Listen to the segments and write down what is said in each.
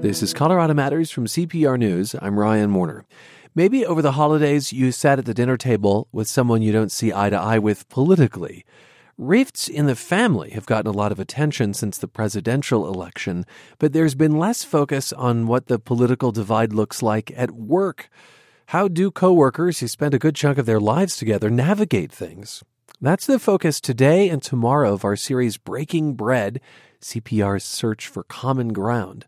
This is Colorado Matters from CPR News. I'm Ryan Warner. Maybe over the holidays you sat at the dinner table with someone you don't see eye to eye with politically. Rifts in the family have gotten a lot of attention since the presidential election, but there's been less focus on what the political divide looks like at work. How do coworkers who spend a good chunk of their lives together navigate things? That's the focus today and tomorrow of our series Breaking Bread, CPR's search for common ground.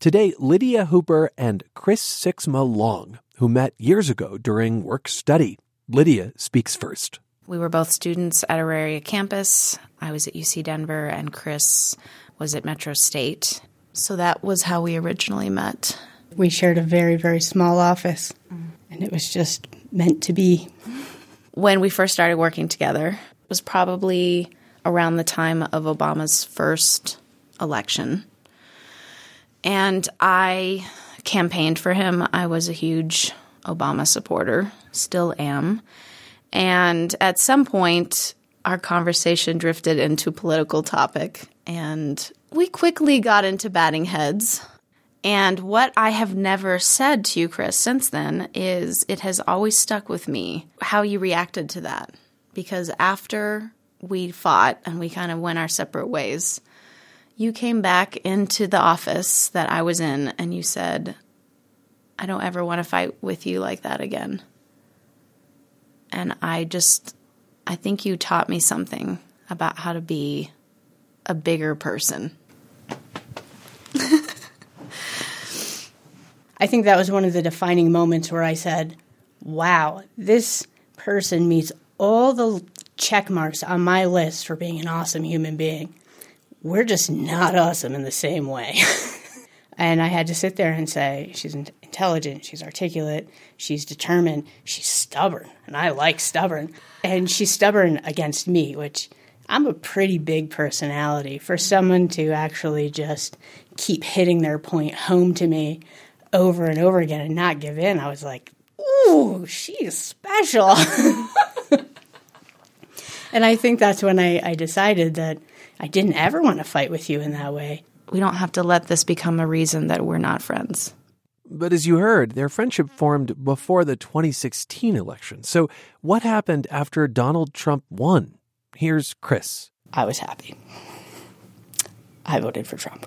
Today, Lydia Hooper and Chris Sixma-Long, who met years ago during work study. Lydia speaks first. We were both students at Auraria campus. I was at UC Denver and Chris was at Metro State. So that was how we originally met. We shared a very, very small office, and it was just meant to be. When we first started working together, it was probably around the time of Obama's first election. And I campaigned for him. I was a huge Obama supporter, still am. And at some point, our conversation drifted into a political topic, and we quickly got into batting heads. And what I have never said to you, Chris, since then is it has always stuck with me how you reacted to that. Because after we fought and we kind of went our separate ways, you came back into the office that I was in and you said, I don't ever want to fight with you like that again. And I think you taught me something about how to be a bigger person. I think that was one of the defining moments where I said, wow, this person meets all the check marks on my list for being an awesome human being. We're just not awesome in the same way. And I had to sit there and say, she's intelligent, she's articulate, she's determined, she's stubborn, and I like stubborn. And she's stubborn against me, which I'm a pretty big personality. For someone to actually just keep hitting their point home to me over and over again and not give in, I was like, ooh, she's special. And I think that's when I decided that I didn't ever want to fight with you in that way. We don't have to let this become a reason that we're not friends. But as you heard, their friendship formed before the 2016 election. So what happened after Donald Trump won? Here's Chris. I was happy. I voted for Trump.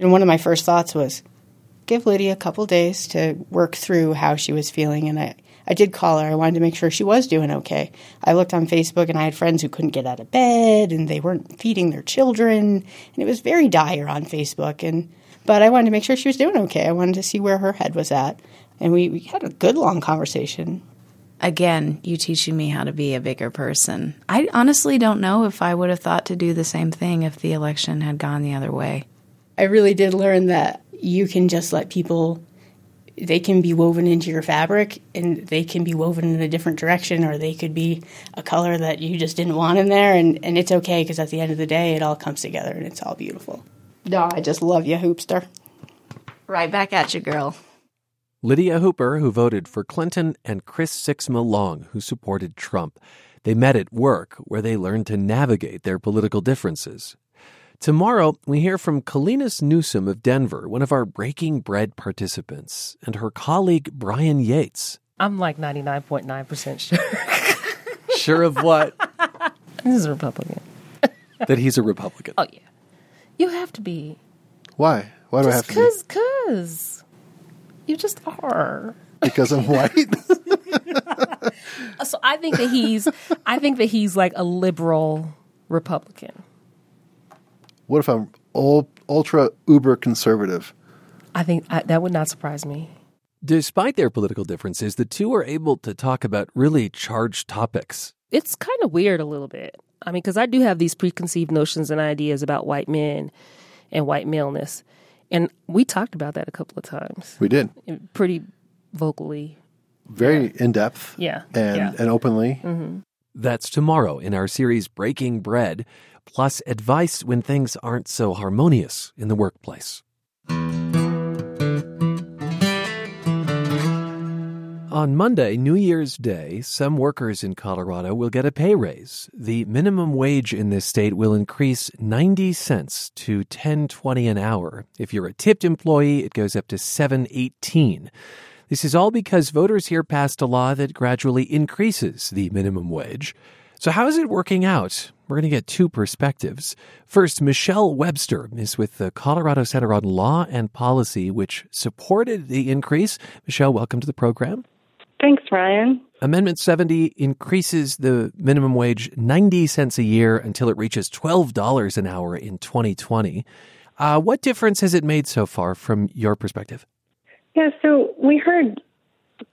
And one of my first thoughts was, give Lydia a couple days to work through how she was feeling. And I did call her. I wanted to make sure she was doing okay. I looked on Facebook, and I had friends who couldn't get out of bed, and they weren't feeding their children. And it was very dire on Facebook. But I wanted to make sure she was doing okay. I wanted to see where her head was at. And we had a good, long conversation. Again, you teaching me how to be a bigger person. I honestly don't know if I would have thought to do the same thing if the election had gone the other way. I really did learn that you can just let people, they can be woven into your fabric, and they can be woven in a different direction, or they could be a color that you just didn't want in there. And it's okay, because at the end of the day, it all comes together and it's all beautiful. No, I just love you, Hoopster. Right back at you, girl. Lydia Hooper, who voted for Clinton, and Chris Sixma-Long, who supported Trump. They met at work, where they learned to navigate their political differences. Tomorrow, we hear from Kalinas Newsom of Denver, one of our Breaking Bread participants, and her colleague, Brian Yates. I'm like 99.9% sure. Sure of what? This is a Republican. That he's a Republican. Oh, yeah. You have to be. Why? Why do I have to be? Just because. You just are. Because I'm white? So I think that he's like a liberal Republican. What if I'm ultra uber conservative? I think that would not surprise me. Despite their political differences, the two are able to talk about really charged topics. It's kind of weird a little bit. I mean, because I do have these preconceived notions and ideas about white men and white maleness. And we talked about that a couple of times. We did. Pretty vocally. Very in-depth. Yeah. And openly. Mm-hmm. That's tomorrow in our series Breaking Bread, plus advice when things aren't so harmonious in the workplace. On Monday, New Year's Day, some workers in Colorado will get a pay raise. The minimum wage in this state will increase 90 cents to $10.20 an hour. If you're a tipped employee, it goes up to $7.18. This is all because voters here passed a law that gradually increases the minimum wage. So how is it working out? We're going to get two perspectives. First, Michelle Webster is with the Colorado Center on Law and Policy, which supported the increase. Michelle, welcome to the program. Thanks, Ryan. Amendment 70 increases the minimum wage 90 cents a year until it reaches $12 an hour in 2020. What difference has it made so far from your perspective? Yeah, so we heard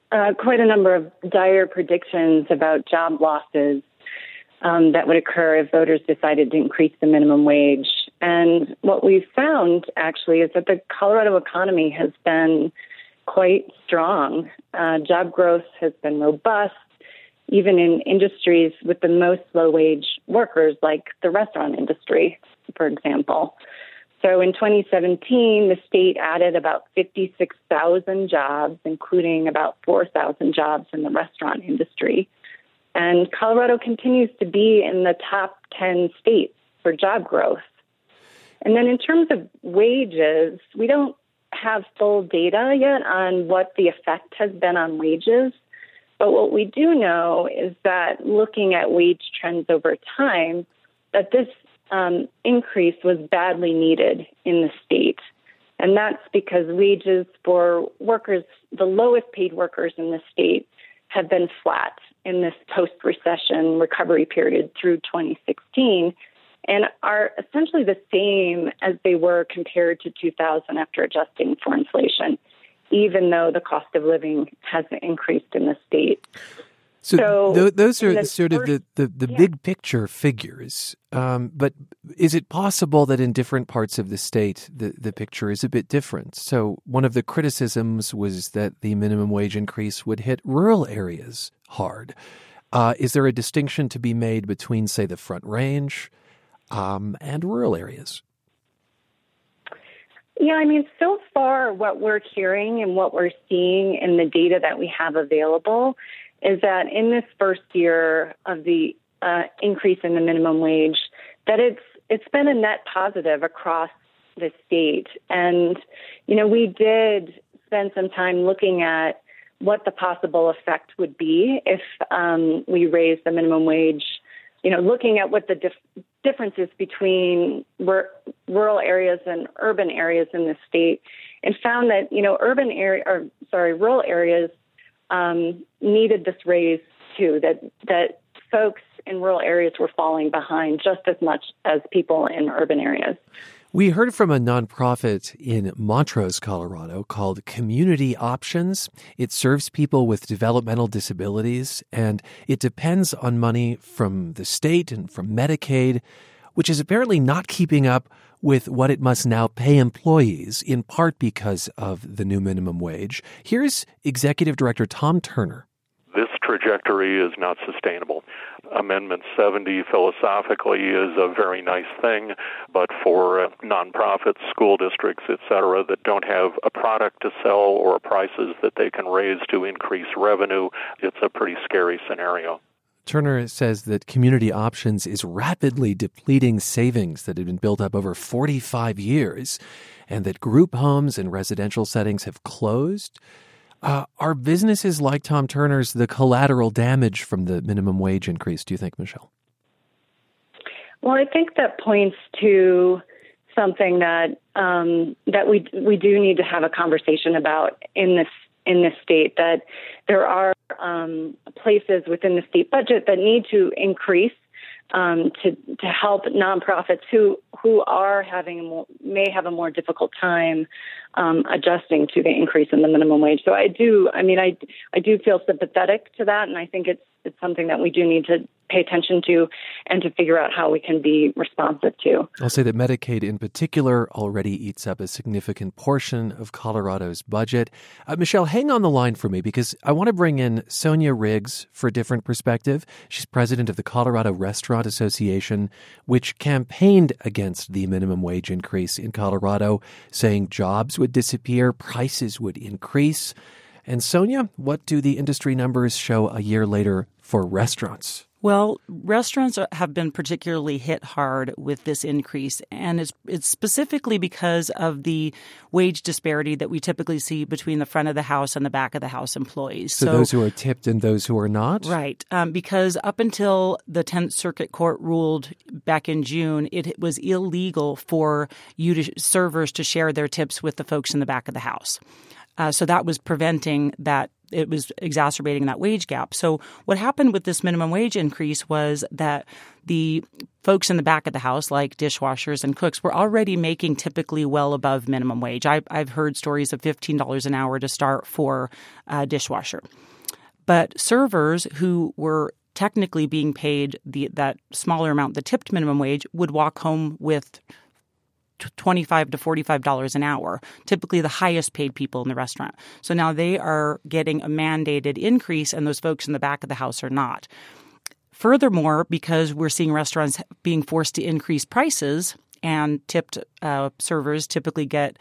quite a number of dire predictions about job losses that would occur if voters decided to increase the minimum wage. And what we've found, actually, is that the Colorado economy has been quite strong. Job growth has been robust, even in industries with the most low-wage workers, like the restaurant industry, for example. So in 2017, the state added about 56,000 jobs, including about 4,000 jobs in the restaurant industry. And Colorado continues to be in the top 10 states for job growth. And then in terms of wages, we don't have full data yet on what the effect has been on wages. But what we do know is that looking at wage trends over time, that this increase was badly needed in the state. And that's because wages for workers, the lowest paid workers in the state, have been flat in this post-recession recovery period through 2016 and are essentially the same as they were compared to 2000 after adjusting for inflation, even though the cost of living has increased in the state. So those are sort of the big picture figures. But is it possible that in different parts of the state, the picture is a bit different? So one of the criticisms was that the minimum wage increase would hit rural areas hard. Is there a distinction to be made between, say, the Front Range and rural areas? Yeah, I mean, so far what we're hearing and what we're seeing in the data that we have available is that in this first year of the increase in the minimum wage, that it's been a net positive across the state. And, you know, we did spend some time looking at what the possible effect would be if we raised the minimum wage, you know, looking at what the differences between rural areas and urban areas in the state, and found that, you know, rural areas needed this raise too, that folks in rural areas were falling behind just as much as people in urban areas. We heard from a nonprofit in Montrose, Colorado, called Community Options. It serves people with developmental disabilities, and it depends on money from the state and from Medicaid, which is apparently not keeping up with what it must now pay employees, in part because of the new minimum wage. Here's Executive Director Tom Turner. This trajectory is not sustainable. Amendment 70 philosophically is a very nice thing, but for nonprofits, school districts, et cetera, that don't have a product to sell or prices that they can raise to increase revenue, it's a pretty scary scenario. Turner says that Community Options is rapidly depleting savings that had been built up over 45 years, and that group homes and residential settings have closed. Are businesses like Tom Turner's the collateral damage from the minimum wage increase, do you think, Michelle? Well, I think that points to something that that we do need to have a conversation about in this state, that there are places within the state budget that need to increase to help nonprofits who are may have a more difficult time adjusting to the increase in the minimum wage. So I do feel sympathetic to that, and I think it's something that we do need to pay attention to and to figure out how we can be responsive to. I'll say that Medicaid in particular already eats up a significant portion of Colorado's budget. Michelle, hang on the line for me because I want to bring in Sonia Riggs for a different perspective. She's president of the Colorado Restaurant Association, which campaigned against the minimum wage increase in Colorado, saying jobs would disappear, prices would increase. And Sonia, what do the industry numbers show a year later for restaurants? Well, restaurants have been particularly hit hard with this increase, and it's specifically because of the wage disparity that we typically see between the front of the house and the back of the house employees. So those who are tipped and those who are not? Right, because up until the 10th Circuit Court ruled back in June, it was illegal for servers to share their tips with the folks in the back of the house. So that was preventing that. It was exacerbating that wage gap. So what happened with this minimum wage increase was that the folks in the back of the house, like dishwashers and cooks, were already making typically well above minimum wage. I've heard stories of $15 an hour to start for a dishwasher. But servers who were technically being paid that smaller amount, the tipped minimum wage, would walk home with $25 to $45 an hour, typically the highest paid people in the restaurant. So now they are getting a mandated increase, and those folks in the back of the house are not. Furthermore, because we're seeing restaurants being forced to increase prices, and tipped servers typically get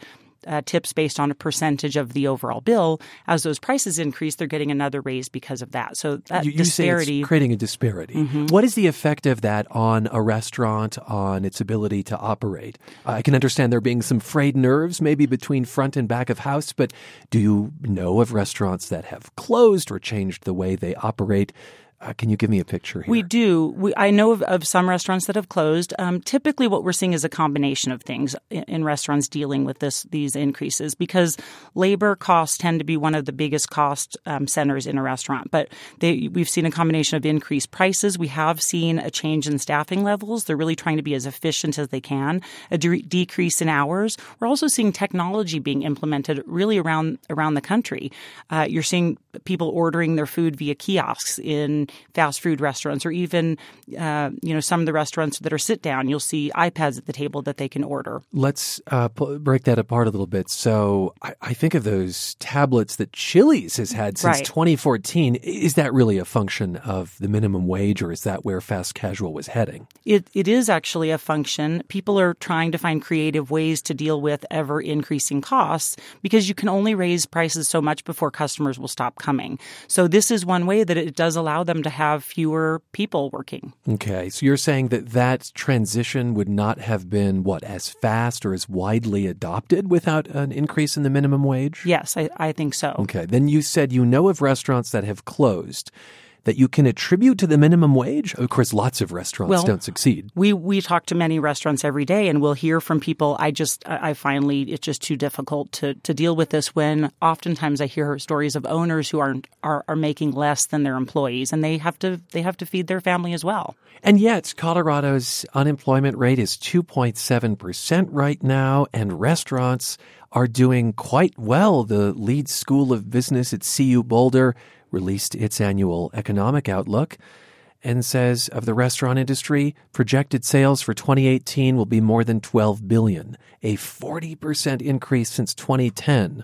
tips based on a percentage of the overall bill. As those prices increase, they're getting another raise because of that. So that you disparity. Say it's creating a disparity. Mm-hmm. What is the effect of that on a restaurant, on its ability to operate? I can understand there being some frayed nerves maybe between front and back of house, but do you know of restaurants that have closed or changed the way they operate? Can you give me a picture here? We do. I know of some restaurants that have closed. Typically what we're seeing is a combination of things in restaurants dealing with these increases, because labor costs tend to be one of the biggest cost centers in a restaurant. But we've seen a combination of increased prices. We have seen a change in staffing levels. They're really trying to be as efficient as they can, a decrease in hours. We're also seeing technology being implemented really around the country. You're seeing people ordering their food via kiosks in fast food restaurants, or even some of the restaurants that are sit down, you'll see iPads at the table that they can order. Let's break that apart a little bit. So I think of those tablets that Chili's has had since 2014. Is that really a function of the minimum wage, or is that where fast casual was heading? It is actually a function. People are trying to find creative ways to deal with ever increasing costs, because you can only raise prices so much before customers will stop coming. So this is one way that it does allow them to have fewer people working. Okay. So you're saying that transition would not have been, as fast or as widely adopted without an increase in the minimum wage? Yes, I think so. Okay. Then you said you know of restaurants that have closed that you can attribute to the minimum wage? Of course, lots of restaurants don't succeed. We talk to many restaurants every day, and we'll hear from people, it's just too difficult to deal with this, when oftentimes I hear stories of owners who are making less than their employees, and they have to feed their family as well. And yet, Colorado's unemployment rate is 2.7% right now, and restaurants are doing quite well. The Leeds School of Business at CU Boulder released its annual economic outlook and says of the restaurant industry, projected sales for 2018 will be more than $12 billion, a 40% increase since 2010.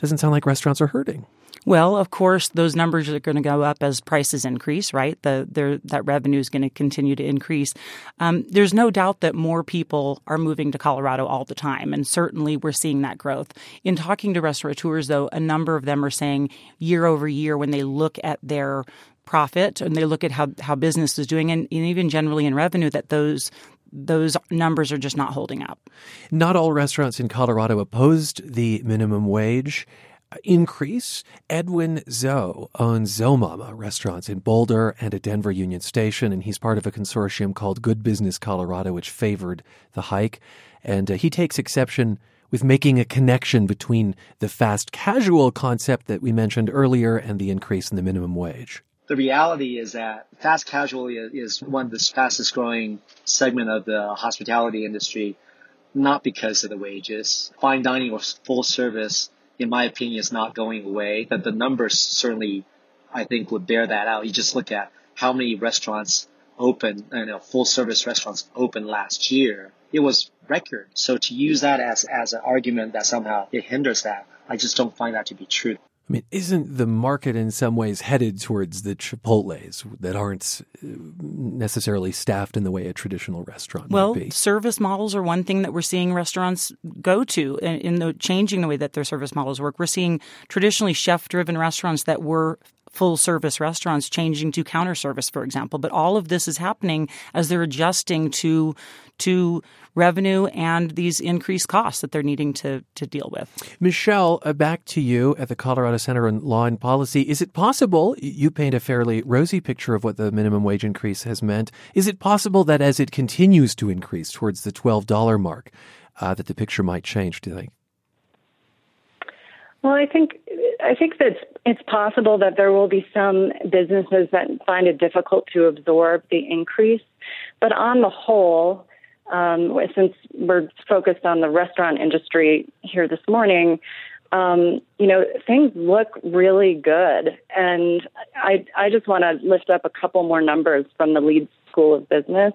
Doesn't sound like restaurants are hurting. Well, of course, those numbers are going to go up as prices increase, right? That revenue is going to continue to increase. There's no doubt that more people are moving to Colorado all the time, and certainly we're seeing that growth. In talking to restaurateurs, though, a number of them are saying year over year, when they look at their profit and they look at how business is doing, and even generally in revenue, that those numbers are just not holding up. Not all restaurants in Colorado opposed the minimum wage increase. Edwin Zoe owns Zoe Mama restaurants in Boulder and at Denver Union Station, and he's part of a consortium called Good Business Colorado, which favored the hike. And he takes exception with making a connection between the fast casual concept that we mentioned earlier and the increase in the minimum wage. The reality is that fast casual is one of the fastest growing segment of the hospitality industry, not because of the wages. Fine dining or full service, in my opinion, is not going away. That the numbers certainly, I think, would bear that out. You just look at how many restaurants opened, full-service restaurants opened last year. It was record. So to use that as an argument that somehow it hinders that, I just don't find that to be true. I mean, isn't the market in some ways headed towards the Chipotles that aren't necessarily staffed in the way a traditional restaurant would be? Well, service models are one thing that we're seeing restaurants go to in the changing the way that their service models work. We're seeing traditionally chef-driven restaurants that were full-service restaurants changing to counter service, for example. But all of this is happening as they're adjusting to revenue and these increased costs that they're needing to deal with. Michelle, back to you at the Colorado Center on Law and Policy. Is it possible, you paint a fairly rosy picture of what the minimum wage increase has meant, is it possible that as it continues to increase towards the $12 mark, that the picture might change, do you think? Well, I think that it's possible that there will be some businesses that find it difficult to absorb the increase. But on the whole, since we're focused on the restaurant industry here this morning, things look really good. And I just want to lift up a couple more numbers from the Leeds School of Business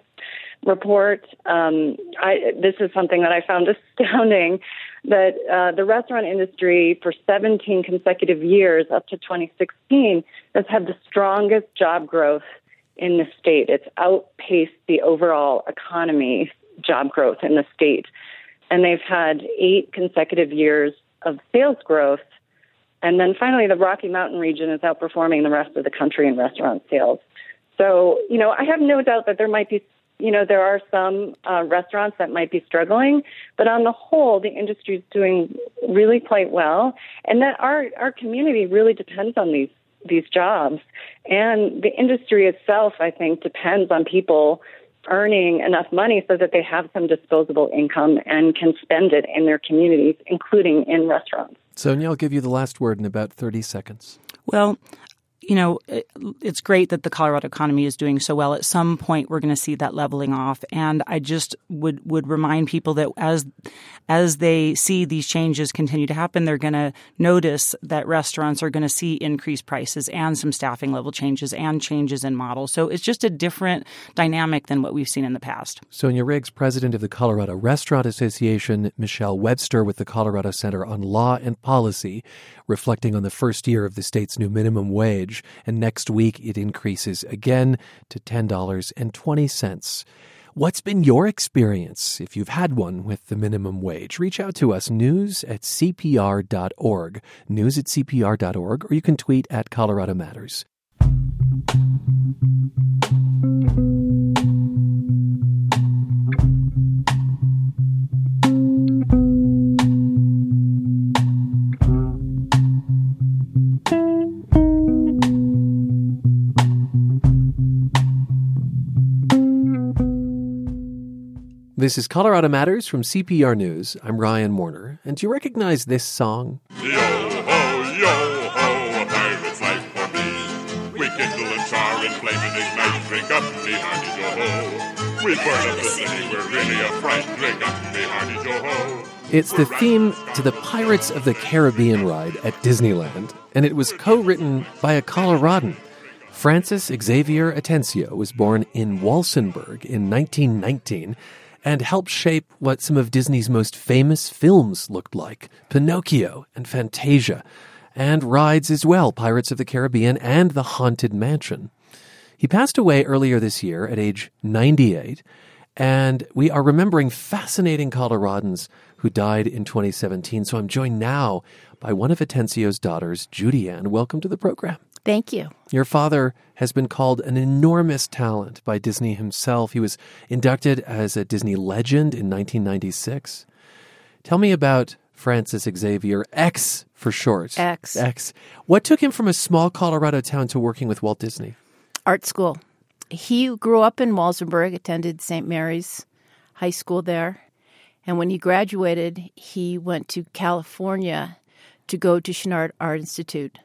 report. This is something that I found astounding, that the restaurant industry for 17 consecutive years up to 2016 has had the strongest job growth in the state. It's outpaced the overall economy job growth in the state. And they've had 8 consecutive years of sales growth. And then finally, the Rocky Mountain region is outperforming the rest of the country in restaurant sales. So, I have no doubt that there might be there are some restaurants that might be struggling, but on the whole, the industry is doing really quite well, and that our community really depends on these jobs. And the industry itself, I think, depends on people earning enough money so that they have some disposable income and can spend it in their communities, including in restaurants. Sonia, I'll give you the last word in about 30 seconds. Well, it's great that the Colorado economy is doing so well. At some point, we're going to see that leveling off. And I just would remind people that as they see these changes continue to happen, they're going to notice that restaurants are going to see increased prices and some staffing level changes and changes in models. So it's just a different dynamic than what we've seen in the past. Sonia Riggs, president of the Colorado Restaurant Association, Michelle Webster with the Colorado Center on Law and Policy, reflecting on the first year of the state's new minimum wage. And next week, it increases again to $10.20. What's been your experience, if you've had one, with the minimum wage? Reach out to us, news@cpr.org, news@cpr.org, or you can tweet at Colorado Matters. This is Colorado Matters from CPR News. I'm Ryan Warner. And do you recognize this song? Yo, ho, a pirate's life for me. We kindle and char and flame and ignite. Drink up me, hearty, yo-ho. We burn up the city, we're really a fright. Drink up me, hearty, yo-ho. It's the theme to the Pirates of the Caribbean ride at Disneyland, and it was co-written by a Coloradan. Francis Xavier Atencio was born in Walsenburg in 1919, and helped shape what some of Disney's most famous films looked like, Pinocchio and Fantasia, and rides as well, Pirates of the Caribbean and the Haunted Mansion. He passed away earlier this year at age 98, and we are remembering fascinating Coloradans who died in 2017. So I'm joined now by one of Atencio's daughters, Judy Ann. Welcome to the program. Thank you. Your father has been called an enormous talent by Disney himself. He was inducted as a Disney legend in 1996. Tell me about Francis Xavier, X for short. X. What took him from a small Colorado town to working with Walt Disney? Art school. He grew up in Walsenburg, attended St. Mary's High School there. And when he graduated, he went to California to go to Chenard Art Institute.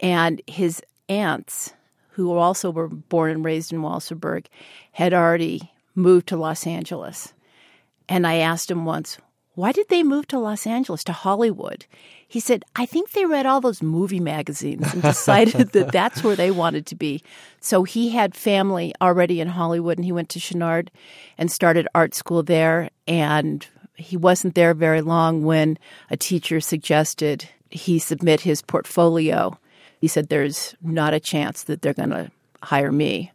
And his aunts, who also were born and raised in Walsenburg, had already moved to Los Angeles. And I asked him once, why did they move to Los Angeles, to Hollywood? He said, I think they read all those movie magazines and decided that that's where they wanted to be. So he had family already in Hollywood, and he went to Chenard and started art school there. And he wasn't there very long when a teacher suggested he submit his portfolio, he said, there's not a chance that they're going to hire me.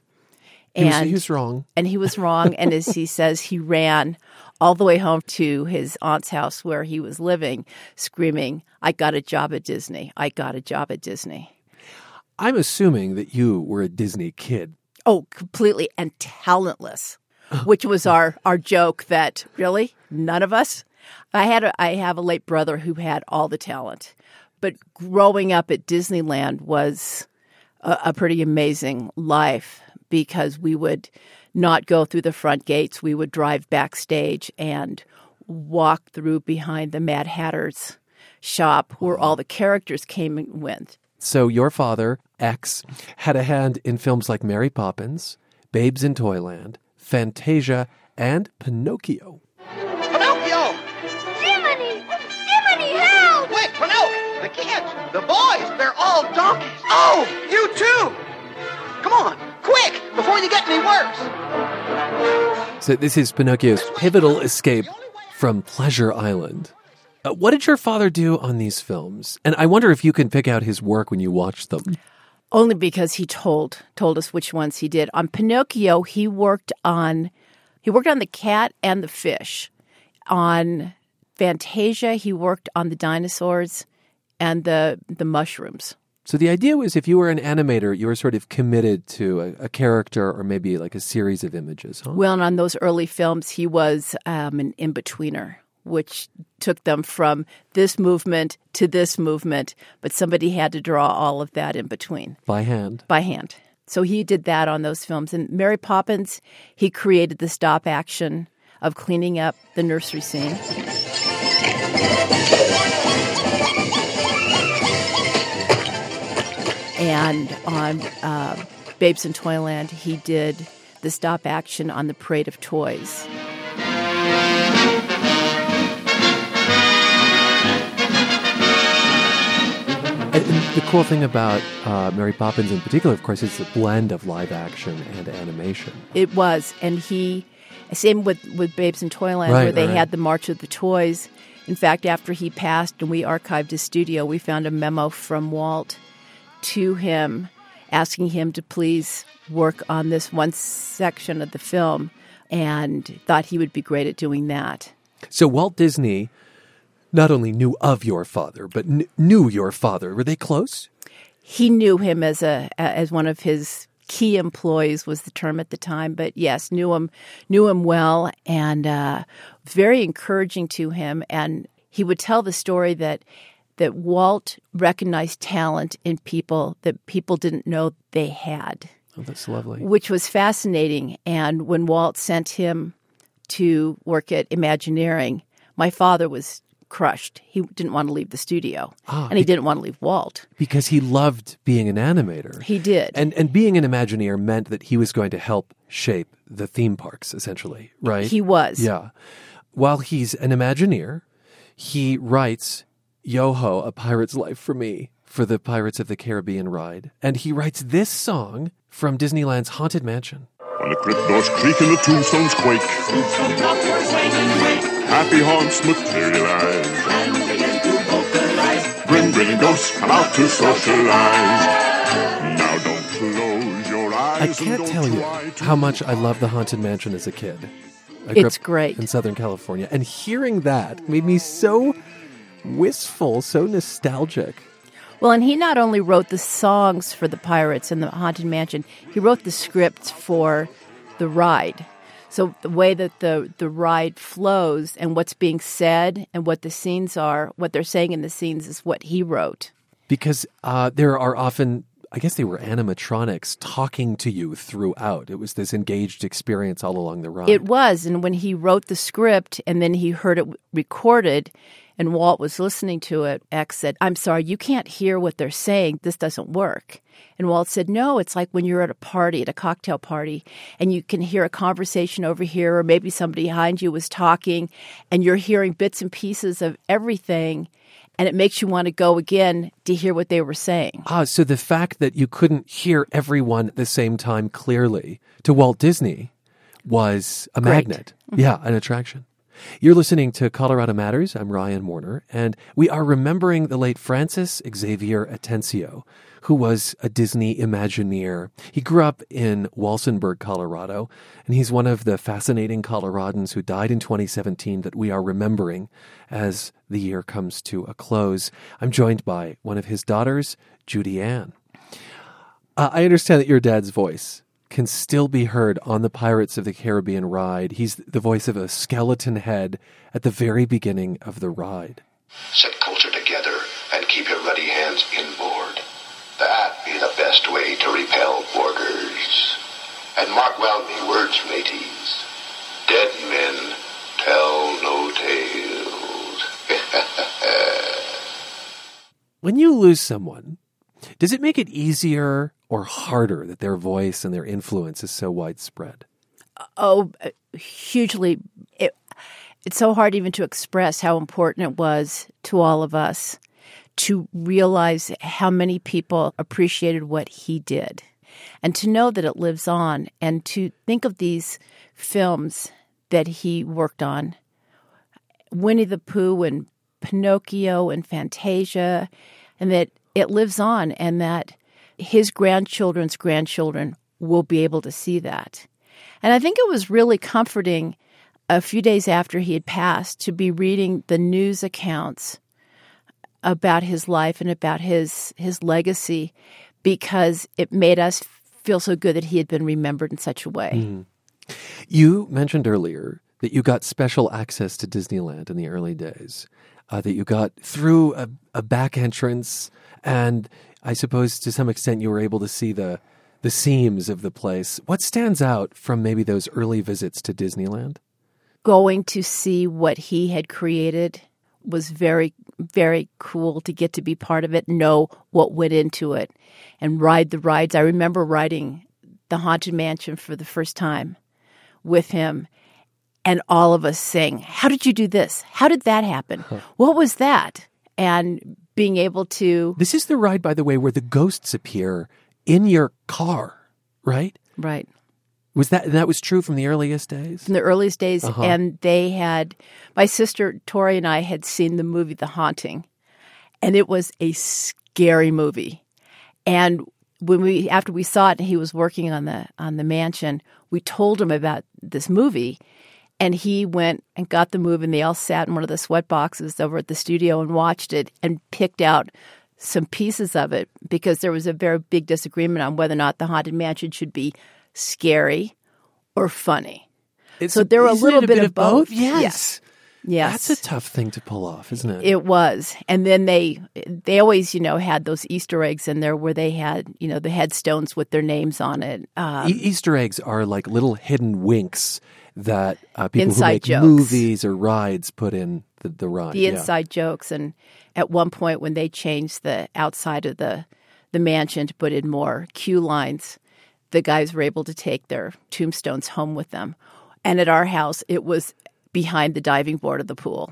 And he was wrong. And he was wrong. And as he says, he ran all the way home to his aunt's house where he was living, screaming, I got a job at Disney. I got a job at Disney. I'm assuming that you were a Disney kid. Oh, completely. And talentless, which was our joke that, really, none of us? I have a late brother who had all the talent. But growing up at Disneyland was a pretty amazing life, because we would not go through the front gates. We would drive backstage and walk through behind the Mad Hatter's shop where all the characters came and went. So your father, X, had a hand in films like Mary Poppins, Babes in Toyland, Fantasia, and Pinocchio. Pinocchio! Jiminy! Jiminy, help! Quick, Pinocchio! The kids, the boys, they're all donkeys. Oh, you too! Come on! Quick, before you get any worse. So this is Pinocchio's pivotal escape from Pleasure Island. What did your father do on these films? And I wonder if you can pick out his work when you watch them. Only because he told us which ones he did. On Pinocchio, he worked on the cat and the fish. On Fantasia, he worked on the dinosaurs and the mushrooms. So the idea was, if you were an animator, you were sort of committed to a character or maybe like a series of images, huh? Well, and on those early films, he was an in-betweener, which took them from this movement to this movement. But somebody had to draw all of that in between. By hand. By hand. So he did that on those films. And Mary Poppins, he created the stop action of cleaning up the nursery scene. And on Babes in Toyland, he did the stop action on the parade of toys. And the cool thing about Mary Poppins in particular, of course, is the blend of live action and animation. It was. And same with Babes in Toyland, right, where they had the March of the Toys. In fact, after he passed and we archived his studio, we found a memo from Walt to him, asking him to please work on this one section of the film, and thought he would be great at doing that. So Walt Disney not only knew of your father, but knew your father. Were they close? He knew him as one of his key employees, was the term at the time, but yes, knew him well, and very encouraging to him. And he would tell the story that Walt recognized talent in people that people didn't know they had. Oh, that's lovely. Which was fascinating. And when Walt sent him to work at Imagineering, my father was crushed. He didn't want to leave the studio. And he didn't want to leave Walt. Because he loved being an animator. He did. And being an Imagineer meant that he was going to help shape the theme parks, essentially, right? He was. Yeah. While he's an Imagineer, he writes Yo-Ho, A Pirate's Life for Me, for the Pirates of the Caribbean ride. And he writes this song from Disneyland's Haunted Mansion. When the crypt doors creak and the tombstones quake, happy haunts materialize, and begin to vocalize, grim ghosts come out to socialize. Now don't close your eyes. I can't tell you how much I loved the Haunted Mansion as a kid. It's great. In Southern California. And hearing that made me so wistful, so nostalgic. Well, and he not only wrote the songs for the Pirates and the Haunted Mansion, he wrote the scripts for the ride. So the way that the ride flows and what's being said and what the scenes are, what they're saying in the scenes is what he wrote. Because there are often, I guess they were animatronics talking to you throughout. It was this engaged experience all along the ride. It was. And when he wrote the script and then he heard it recorded, and Walt was listening to it, X said, I'm sorry, you can't hear what they're saying. This doesn't work. And Walt said, no, it's like when you're at a party, at a cocktail party, and you can hear a conversation over here, or maybe somebody behind you was talking, and you're hearing bits and pieces of everything, and it makes you want to go again to hear what they were saying. So the fact that you couldn't hear everyone at the same time clearly to Walt Disney was a magnet. Mm-hmm. Yeah, an attraction. You're listening to Colorado Matters. I'm Ryan Warner, and we are remembering the late Francis Xavier Atencio, who was a Disney Imagineer. He grew up in Walsenburg, Colorado, and he's one of the fascinating Coloradans who died in 2017 that we are remembering as the year comes to a close. I'm joined by one of his daughters, Judy Ann. I understand that your dad's voice can still be heard on the Pirates of the Caribbean ride. He's the voice of a skeleton head at the very beginning of the ride. Sit closer together and keep your ruddy hands inboard. That be the best way to repel boarders. And mark well me words, mateys. Dead men tell no tales. When you lose someone, does it make it easier or harder that their voice and their influence is so widespread? Oh, hugely. It's so hard even to express how important it was to all of us to realize how many people appreciated what he did and to know that it lives on, and to think of these films that he worked on, Winnie the Pooh and Pinocchio and Fantasia, and that it lives on, and that his grandchildren's grandchildren will be able to see that. And I think it was really comforting a few days after he had passed to be reading the news accounts about his life and about his legacy, because it made us feel so good that he had been remembered in such a way. Mm. You mentioned earlier that you got special access to Disneyland in the early days, that you got through a back entrance, and I suppose to some extent you were able to see the seams of the place. What stands out from maybe those early visits to Disneyland? Going to see what he had created was very, very cool, to get to be part of it, know what went into it, and ride the rides. I remember riding the Haunted Mansion for the first time with him, and all of us saying, how did you do this? How did that happen? What was that? And being able to... This is the ride, by the way, where the ghosts appear in your car, right? Right. Was that was true from the earliest days? From the earliest days, and they had... My sister, Tori, and I had seen the movie The Haunting, and it was a scary movie. And after we saw it, and he was working on the mansion, we told him about this movie. And he went and got the movie, and they all sat in one of the sweat boxes over at the studio and watched it and picked out some pieces of it, because there was a very big disagreement on whether or not the Haunted Mansion should be scary or funny. So there were a little bit of both. Yes. Yes. That's a tough thing to pull off, isn't it? It was. And then they always, had those Easter eggs in there where they had, the headstones with their names on it. Easter eggs are like little hidden winks that people who make jokes, movies or rides put in the ride. The inside jokes. And at one point when they changed the outside of the mansion to put in more queue lines, the guys were able to take their tombstones home with them. And at our house, it was behind the diving board of the pool.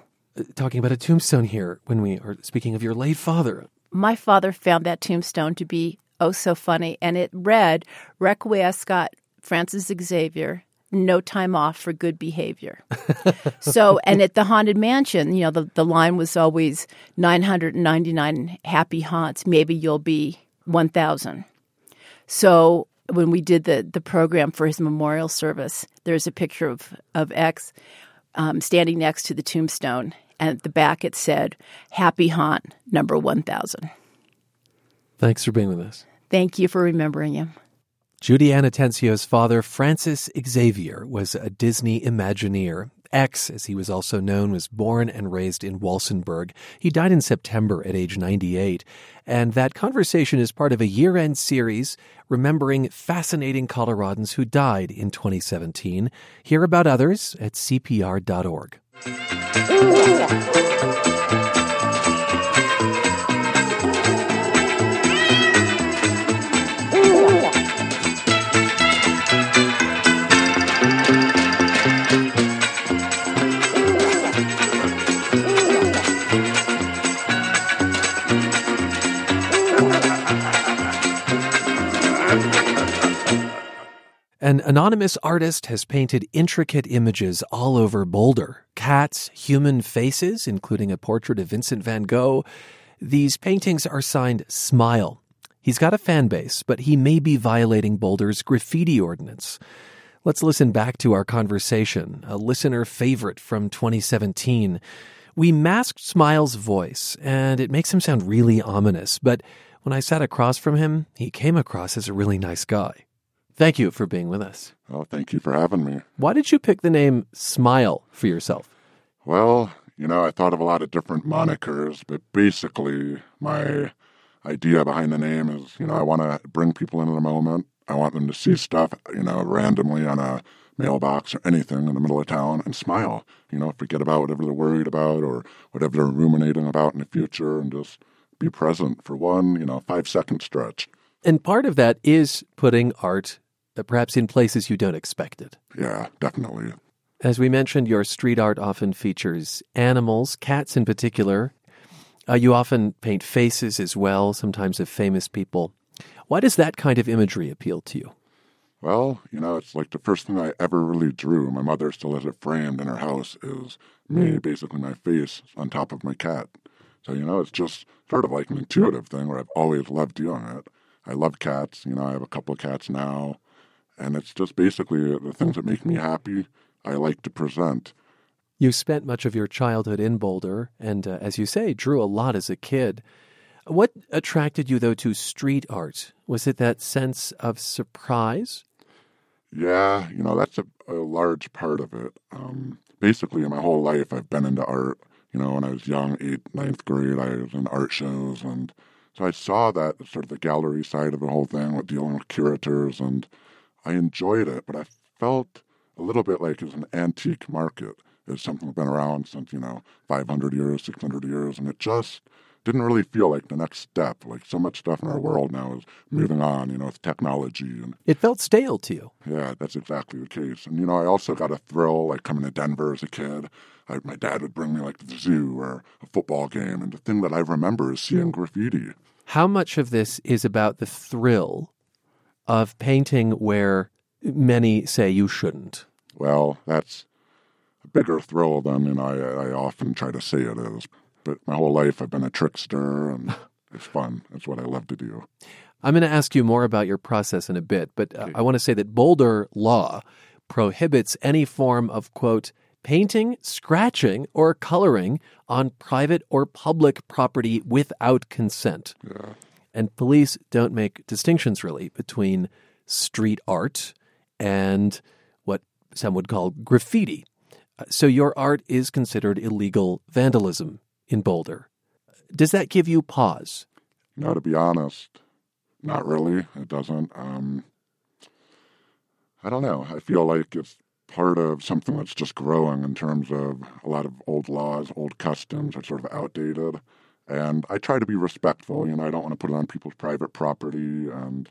Talking about a tombstone here when we are speaking of your late father. My father found that tombstone to be oh so funny, and it read, Requiescat Francis Xavier, no time off for good behavior. So, and at the Haunted Mansion, the line was always 999 happy haunts. Maybe you'll be 1,000. So when we did the program for his memorial service, there's a picture of X standing next to the tombstone, and at the back it said, happy haunt number 1,000. Thanks for being with us. Thank you for remembering him. Judy Ann Atencio's father, Francis Xavier, was a Disney Imagineer. X, as he was also known, was born and raised in Walsenburg. He died in September at age 98. And that conversation is part of a year-end series remembering fascinating Coloradans who died in 2017. Hear about others at CPR.org. An anonymous artist has painted intricate images all over Boulder. Cats, human faces, including a portrait of Vincent van Gogh. These paintings are signed Smile. He's got a fan base, but he may be violating Boulder's graffiti ordinance. Let's listen back to our conversation, a listener favorite from 2017. We masked Smile's voice, and it makes him sound really ominous, but when I sat across from him, he came across as a really nice guy. Thank you for being with us. Oh, thank you for having me. Why did you pick the name Smile for yourself? Well, I thought of a lot of different monikers, but basically my idea behind the name is, I want to bring people into the moment. I want them to see stuff, randomly on a mailbox or anything in the middle of town and smile. Forget about whatever they're worried about or whatever they're ruminating about in the future and just be present for one, 5-second stretch. And part of that is putting art perhaps in places you don't expect it. Yeah, definitely. As we mentioned, your street art often features animals, cats in particular. You often paint faces as well, sometimes of famous people. Why does that kind of imagery appeal to you? Well, it's like the first thing I ever really drew. My mother still has it framed in her house is me, basically my face on top of my cat. So, it's just sort of like an intuitive thing where I've always loved doing it. I love cats. I have a couple of cats now. And it's just basically the things that make me happy I like to present. You spent much of your childhood in Boulder and, as you say, drew a lot as a kid. What attracted you, though, to street art? Was it that sense of surprise? Yeah, that's a large part of it. Basically, my whole life, I've been into art. When I was young, 8th, 9th grade, I was in art shows. And so I saw that sort of the gallery side of the whole thing with dealing with curators. And I enjoyed it, but I felt a little bit like it's an antique market. It's something that's been around since, 500 years, 600 years. And it just didn't really feel like the next step. Like so much stuff in our world now is moving on, with technology. And it felt stale to you. Yeah, that's exactly the case. And, I also got a thrill, like coming to Denver as a kid. My dad would bring me like to the zoo or a football game. And the thing that I remember is seeing graffiti. How much of this is about the thrill of painting where many say you shouldn't? Well, that's a bigger thrill than, I often try to say it is. But my whole life I've been a trickster, and it's fun. That's what I love to do. I'm going to ask you more about your process in a bit, but I want to say that Boulder law prohibits any form of, quote, painting, scratching, or coloring on private or public property without consent. Yeah. And police don't make distinctions, really, between street art and what some would call graffiti. So your art is considered illegal vandalism in Boulder. Does that give you pause? No, to be honest, not really. It doesn't. I don't know. I feel like it's part of something that's just growing in terms of a lot of old laws, old customs are sort of outdated. And I try to be respectful. I don't want to put it on people's private property. And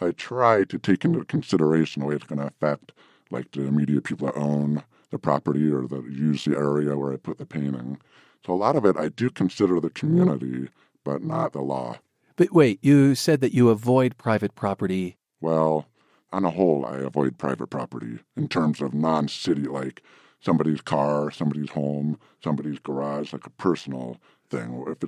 I try to take into consideration the way it's going to affect, like, the immediate people that own the property or that use the area where I put the painting. So a lot of it, I do consider the community, but not the law. But wait, you said that you avoid private property. Well, on a whole, I avoid private property in terms of non-city, like somebody's car, somebody's home, somebody's garage, like a personal thing. If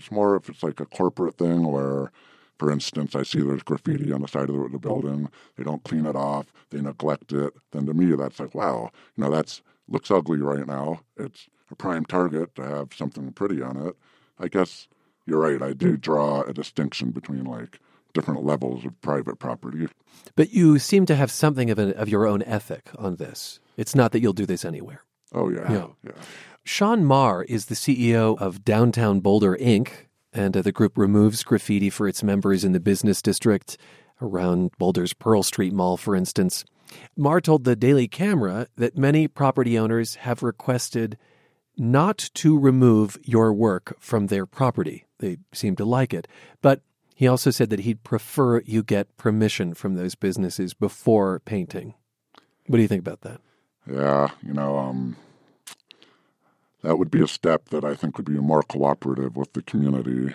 it's like a corporate thing where, for instance, I see there's graffiti on the side of the building, they don't clean it off, they neglect it, then to me that's like, wow, that's looks ugly right now. It's a prime target to have something pretty on it. I guess you're right. I do draw a distinction between, like, different levels of private property. But you seem to have something of your own ethic on this. It's not that you'll do this anywhere. Oh, yeah. Yeah. Sean Marr is the CEO of Downtown Boulder, Inc., and the group removes graffiti for its members in the business district around Boulder's Pearl Street Mall, for instance. Marr told the Daily Camera that many property owners have requested not to remove your work from their property. They seem to like it. But he also said that he'd prefer you get permission from those businesses before painting. What do you think about that? Yeah, that would be a step that I think would be more cooperative with the community.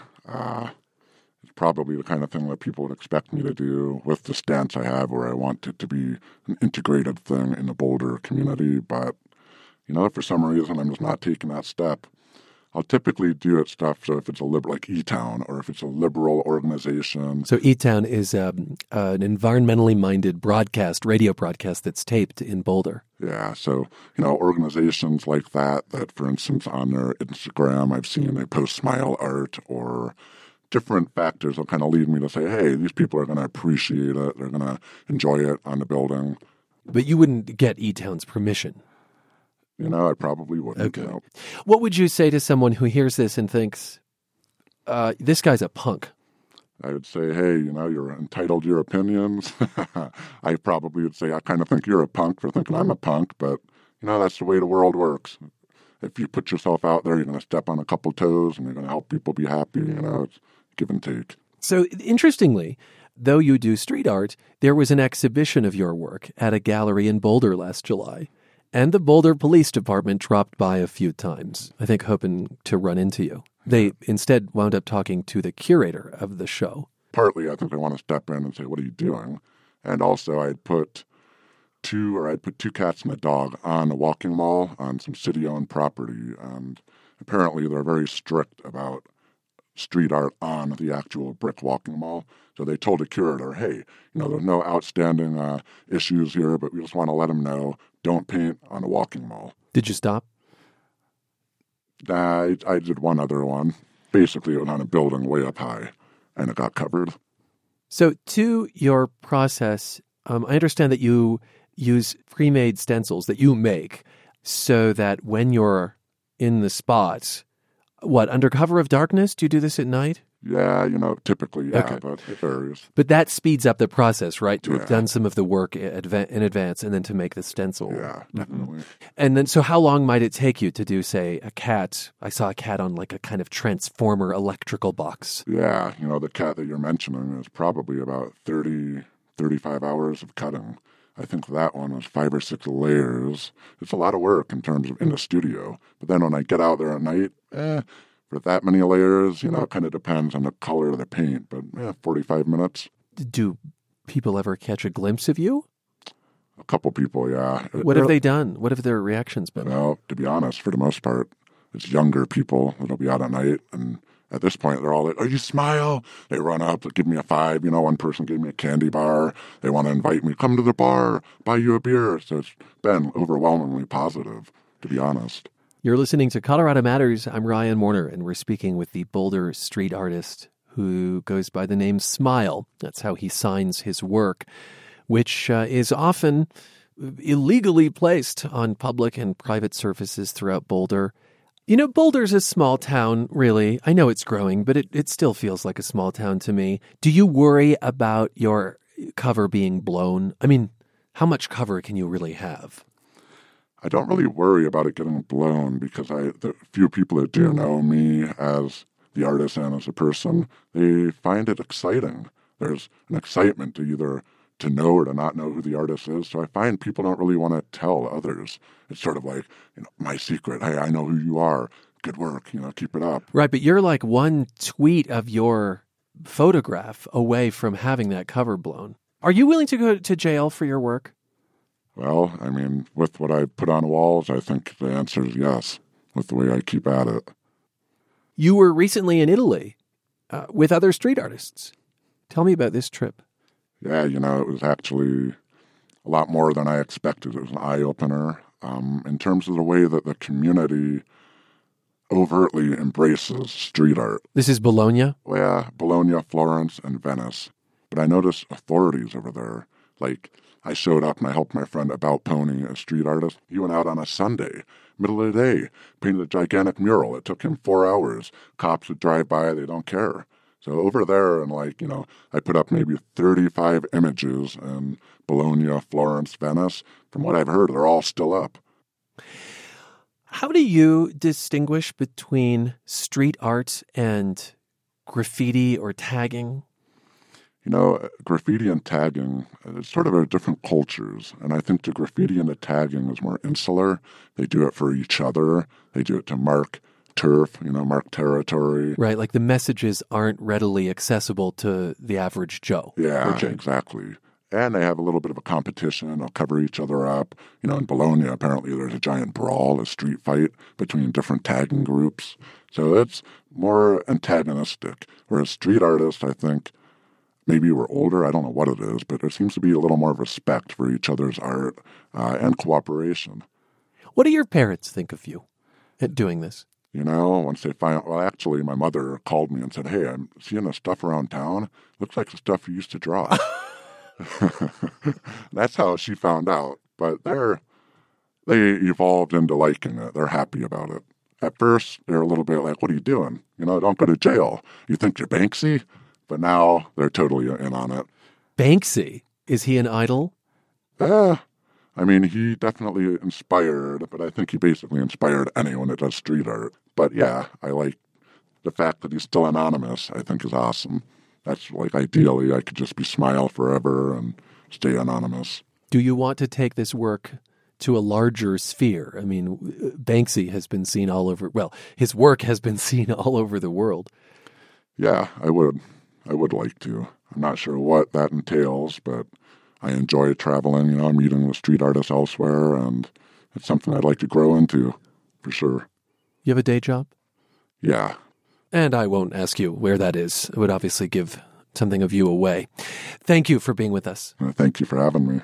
It's probably the kind of thing that people would expect me to do with the stance I have, where I want it to be an integrated thing in the Boulder community. But, you know, if for some reason I'm just not taking that step, I'll typically do it stuff. So if it's a liberal, like E Town, or if it's a liberal organization. So E Town is an environmentally minded broadcast, radio broadcast that's taped in Boulder. Yeah. So, you know, organizations like that, for instance, on their Instagram, I've seen they post Smile art or different factors that kind of lead me to say, hey, these people are going to appreciate it. They're going to enjoy it on the building. But you wouldn't get E Town's permission. You know, I probably wouldn't. Okay. You know. What would you say to someone who hears this and thinks, this guy's a punk? I would say, hey, you know, you're entitled to your opinions. I probably would say, I kind of think you're a punk for thinking I'm a punk, but, you know, that's the way the world works. If you put yourself out there, you're going to step on a couple toes and you're going to help people be happy. You know, it's give and take. So, interestingly, though you do street art, there was an exhibition of your work at a gallery in Boulder last July. And the Boulder Police Department dropped by a few times, I think hoping to run into you. They instead wound up talking to the curator of the show. Partly, I think they want to step in and say, what are you doing? And also I'd put two cats and a dog on a walking mall on some city-owned property. And apparently they're very strict about street art on the actual brick walking mall. So they told the curator, hey, you know, there's no outstanding issues here, but we just want to let them know, don't paint on a walking mall. Did you stop? I did one other one. Basically, it was on a building way up high, and it got covered. So to your process, I understand that you use pre-made stencils that you make so that when you're in the spots, what, under cover of darkness, do you do this at night? Yeah, you know, typically, yeah, okay. But it varies. But that speeds up the process, right? To have done some of the work in advance and then to make the stencil. Yeah, definitely. And then, so how long might it take you to do, say, a cat? I saw a cat on like a kind of transformer electrical box. Yeah, you know, the cat that you're mentioning is probably about 30, 35 hours of cutting. I think that one was 5 or 6 layers. It's a lot of work in terms of in the studio. But then when I get out there at night, for that many layers, you know, it kind of depends on the color of the paint. But, 45 minutes. Do people ever catch a glimpse of you? A couple people, yeah. What have they done? What have their reactions been? Well, to be honest, for the most part, it's younger people that'll be out at night. And at this point, they're all like, oh, you Smile? They run up, they give me a $5. You know, one person gave me a candy bar. They want to invite me, come to the bar, buy you a beer. So it's been overwhelmingly positive, to be honest. You're listening to Colorado Matters. I'm Ryan Warner, and we're speaking with the Boulder street artist who goes by the name Smile. That's how he signs his work, which is often illegally placed on public and private surfaces throughout Boulder. You know, Boulder's a small town, really. I know it's growing, but it still feels like a small town to me. Do you worry about your cover being blown? I mean, how much cover can you really have? I don't really worry about it getting blown because the few people that do know me as the artist and as a person, they find it exciting. There's an excitement to either to know or to not know who the artist is. So I find people don't really want to tell others. It's sort of like, you know, my secret. Hey, I know who you are. Good work. You know, keep it up. Right, but you're like one tweet of your photograph away from having that cover blown. Are you willing to go to jail for your work? Well, I mean, with what I put on walls, I think the answer is yes, with the way I keep at it. You were recently in Italy with other street artists. Tell me about this trip. Yeah, you know, it was actually a lot more than I expected. It was an eye-opener in terms of the way that the community overtly embraces street art. This is Bologna? Well, yeah, Bologna, Florence, and Venice. But I noticed authorities over there, like, I showed up and I helped my friend About Pony, a street artist. He went out on a Sunday, middle of the day, painted a gigantic mural. It took him 4 hours. Cops would drive by. They don't care. So over there, and like, you know, I put up maybe 35 images in Bologna, Florence, Venice. From what I've heard, they're all still up. How do you distinguish between street art and graffiti or tagging? You know, graffiti and tagging, it's sort of a different cultures. And I think the graffiti and the tagging is more insular. They do it for each other. They do it to mark turf, you know, marked territory. Right, like the messages aren't readily accessible to the average Joe. Yeah, exactly. And they have a little bit of a competition. They'll cover each other up. You know, in Bologna, apparently there's a giant brawl, a street fight between different tagging groups. So it's more antagonistic. Whereas street artists, I think, maybe we're older, I don't know what it is, but there seems to be a little more respect for each other's art and cooperation. What do your parents think of you at doing this? You know, once they find out, well, actually, my mother called me and said, hey, I'm seeing this stuff around town. Looks like the stuff you used to draw. That's how she found out. But they evolved into liking it. They're happy about it. At first, they're a little bit like, what are you doing? You know, don't go to jail. You think you're Banksy? But now they're totally in on it. Banksy? Is he an idol? I mean, he definitely inspired, but I think he basically inspired anyone that does street art. But yeah, I like the fact that he's still anonymous, I think is awesome. That's like, ideally, I could just be Smile forever and stay anonymous. Do you want to take this work to a larger sphere? I mean, Banksy has been seen all over, well, his work has been seen all over the world. Yeah, I would like to. I'm not sure what that entails, but I enjoy traveling. You know, I'm meeting with street artists elsewhere, and it's something I'd like to grow into, for sure. You have a day job? Yeah. And I won't ask you where that is. It would obviously give something of you away. Thank you for being with us. Thank you for having me.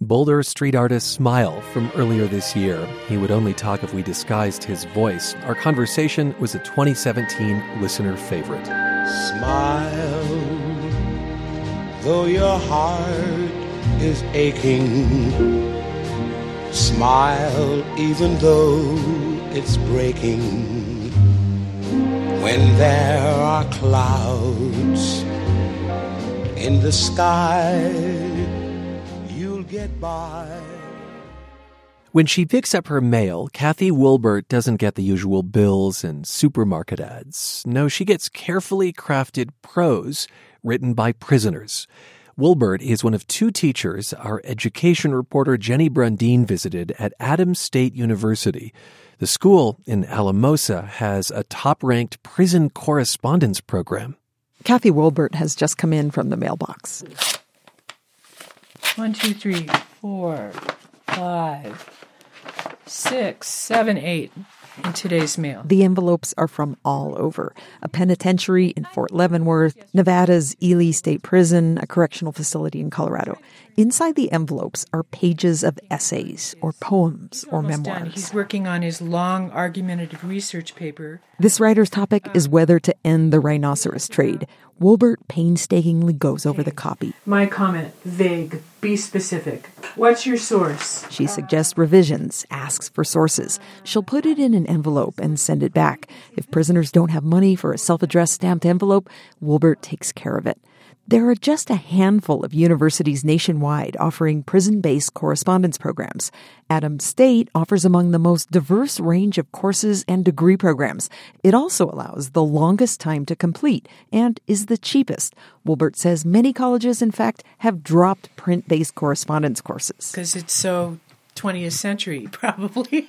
Boulder street artist Smile from earlier this year. He would only talk if we disguised his voice. Our conversation was a 2017 listener favorite. Smile, though your heart is aching. Smile, even though it's breaking. When there are clouds in the sky, you'll get by. When she picks up her mail, Kathy Wilbert doesn't get the usual bills and supermarket ads. No, she gets carefully crafted prose written by prisoners. Wilbert is one of two teachers our education reporter Jenny Brundine visited at Adams State University. The school in Alamosa has a top-ranked prison correspondence program. Kathy Wilbert has just come in from the mailbox. 1, 2, 3, 4, 5, 6, 7, 8 in today's mail. The envelopes are from all over. A penitentiary in Fort Leavenworth, Nevada's Ely State Prison, a correctional facility in Colorado. Inside the envelopes are pages of essays or poems or memoirs. He's working on his long argumentative research paper. This writer's topic is whether to end the rhinoceros trade. Wilbert painstakingly goes over the copy. My comment, vague, be specific. What's your source? She suggests revisions, asks for sources. She'll put it in an envelope and send it back. If prisoners don't have money for a self-addressed stamped envelope, Wilbert takes care of it. There are just a handful of universities nationwide offering prison-based correspondence programs. Adams State offers among the most diverse range of courses and degree programs. It also allows the longest time to complete and is the cheapest. Wilbert says many colleges, in fact, have dropped print-based correspondence courses. Because it's so 20th century, probably.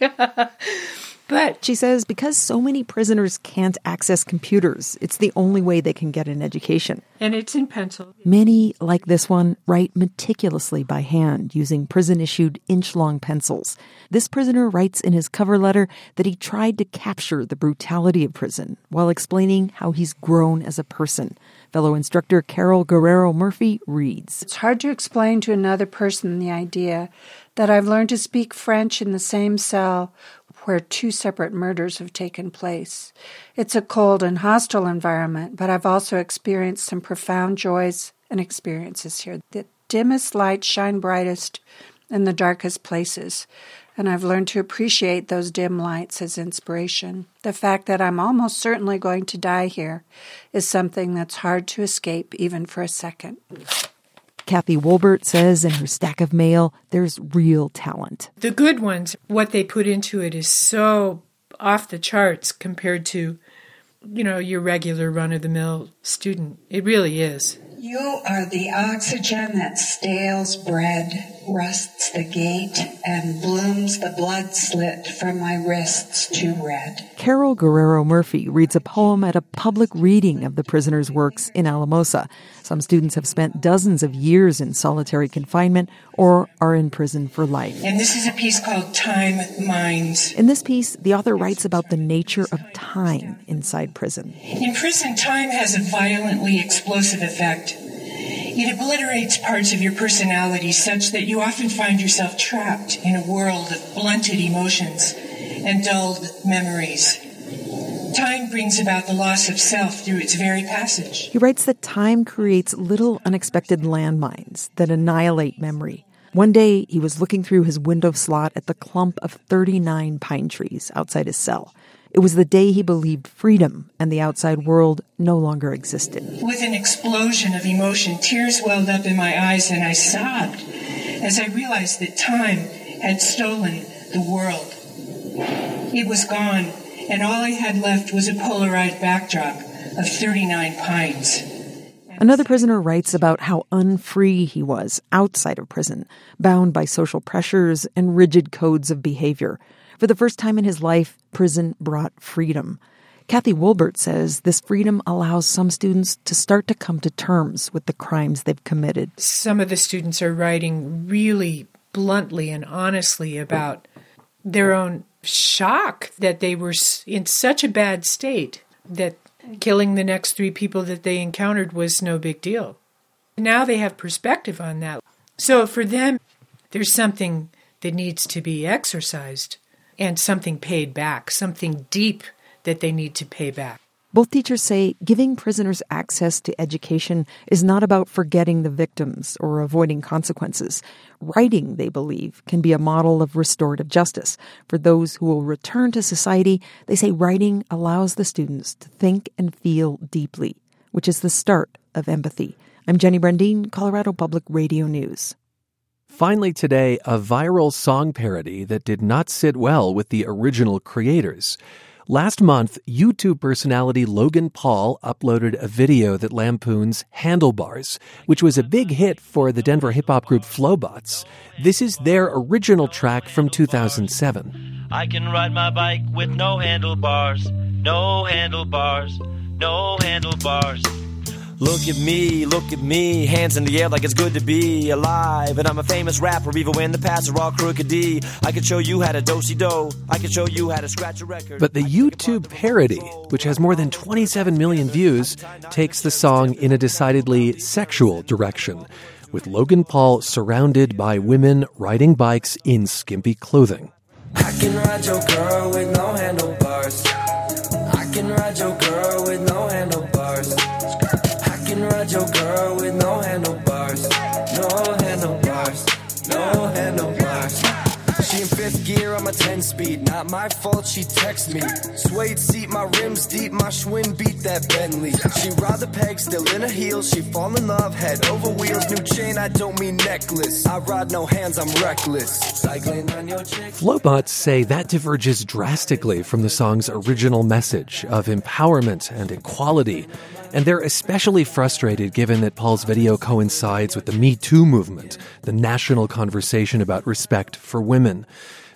But she says because so many prisoners can't access computers, it's the only way they can get an education. And it's in pencil. Many, like this one, write meticulously by hand using prison-issued inch-long pencils. This prisoner writes in his cover letter that he tried to capture the brutality of prison while explaining how he's grown as a person. Fellow instructor Carol Guerrero Murphy reads. It's hard to explain to another person the idea that I've learned to speak French in the same cell where two separate murders have taken place. It's a cold and hostile environment, but I've also experienced some profound joys and experiences here. The dimmest lights shine brightest in the darkest places, and I've learned to appreciate those dim lights as inspiration. The fact that I'm almost certainly going to die here is something that's hard to escape even for a second. Kathy Wilbert says in her stack of mail, there's real talent. The good ones, what they put into it is so off the charts compared to, you know, your regular run-of-the-mill student. It really is. You are the oxygen that stales bread. rusts the gate and blooms the blood slit from my wrists to red. Carol Guerrero Murphy reads a poem at a public reading of the prisoners' works in Alamosa. Some students have spent dozens of years in solitary confinement or are in prison for life. And this is a piece called Time Minds. In this piece, the author writes about the nature of time inside prison. In prison, time has a violently explosive effect. It obliterates parts of your personality such that you often find yourself trapped in a world of blunted emotions and dulled memories. Time brings about the loss of self through its very passage. He writes that time creates little unexpected landmines that annihilate memory. One day, he was looking through his window slot at the clump of 39 pine trees outside his cell. It was the day he believed freedom and the outside world no longer existed. With an explosion of emotion, tears welled up in my eyes and I sobbed as I realized that time had stolen the world. It was gone, and all I had left was a polarized backdrop of 39 pines. Another prisoner writes about how unfree he was outside of prison, bound by social pressures and rigid codes of behavior. For the first time in his life, prison brought freedom. Kathy Wolbert says this freedom allows some students to start to come to terms with the crimes they've committed. Some of the students are writing really bluntly and honestly about their own shock that they were in such a bad state that killing the next 3 people that they encountered was no big deal. Now they have perspective on that. So for them, there's something that needs to be exercised. And something paid back, something deep that they need to pay back. Both teachers say giving prisoners access to education is not about forgetting the victims or avoiding consequences. Writing, they believe, can be a model of restorative justice. For those who will return to society, they say writing allows the students to think and feel deeply, which is the start of empathy. I'm Jenny Brandine, Colorado Public Radio News. Finally today, a viral song parody that did not sit well with the original creators. Last month, YouTube personality Logan Paul uploaded a video that lampoons Handlebars, which was a big hit for the Denver hip-hop group Flowbots. This is their original track from 2007. I can ride my bike with no handlebars, no handlebars, no handlebars. Look at me, hands in the air like it's good to be alive. And I'm a famous rapper, even when the past are all crooked-y. I can show you how to do-si-do, I can show you how to scratch a record. But the YouTube parody, which has more than 27 million views, takes the song in a decidedly sexual direction, with Logan Paul surrounded by women riding bikes in skimpy clothing. I can ride your girl with no handlebars. I can ride your girl with no handlebars. Your girl with no handlebars, no handlebars, no handlebars. She in 5th gear, I'm a 10-speed. Not my fault, she texts me. Suede seat, my rims deep, my Schwinn beat that Bentley. She ride the peg, still in her heels. She fall in love, head over wheels. New chain, I don't mean necklace. I ride no hands, I'm reckless. Cycling on your chick. Flowbots say that diverges drastically from the song's original message of empowerment and equality. And they're especially frustrated given that Paul's video coincides with the Me Too movement, the national conversation about respect for women.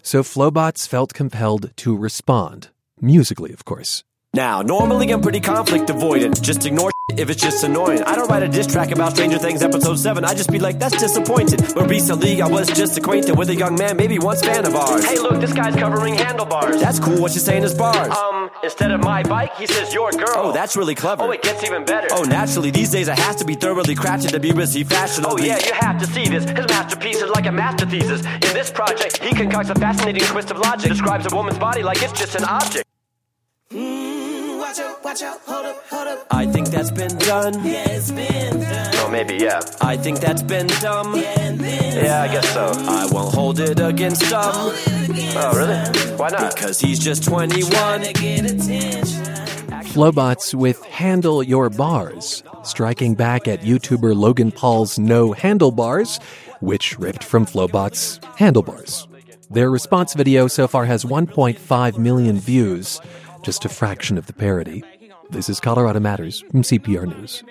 So Flowbots felt compelled to respond, musically, of course. Now, normally I'm pretty conflict avoidant. Just ignore if it's just annoying. I don't write a diss track about Stranger Things episode 7. I just be like, that's disappointing. But recently I was just acquainted with a young man, maybe once fan of ours. Hey, look, this guy's covering handlebars. That's cool, what you're saying is bars. Instead of my bike, he says your girl. Oh, that's really clever. Oh, it gets even better. Oh, naturally, these days it has to be thoroughly crafted to be received fashionably. Oh, yeah, you have to see this. His masterpiece is like a master thesis. In this project, he concocts a fascinating twist of logic. Describes a woman's body like it's just an object. Watch out, hold up, hold up. I think that's been done. Yeah, it's been done. Oh, maybe, yeah. I think that's been dumb. Yeah, I guess so. I won't hold it against him. Oh, really? Why not? Because he's just 21. Flowbots with Handle Your Bars, striking back at YouTuber Logan Paul's No Handlebars, which ripped from Flowbots' Handlebars. Their response video so far has 1.5 million views. Just a fraction of the parody. This is Colorado Matters from CPR News.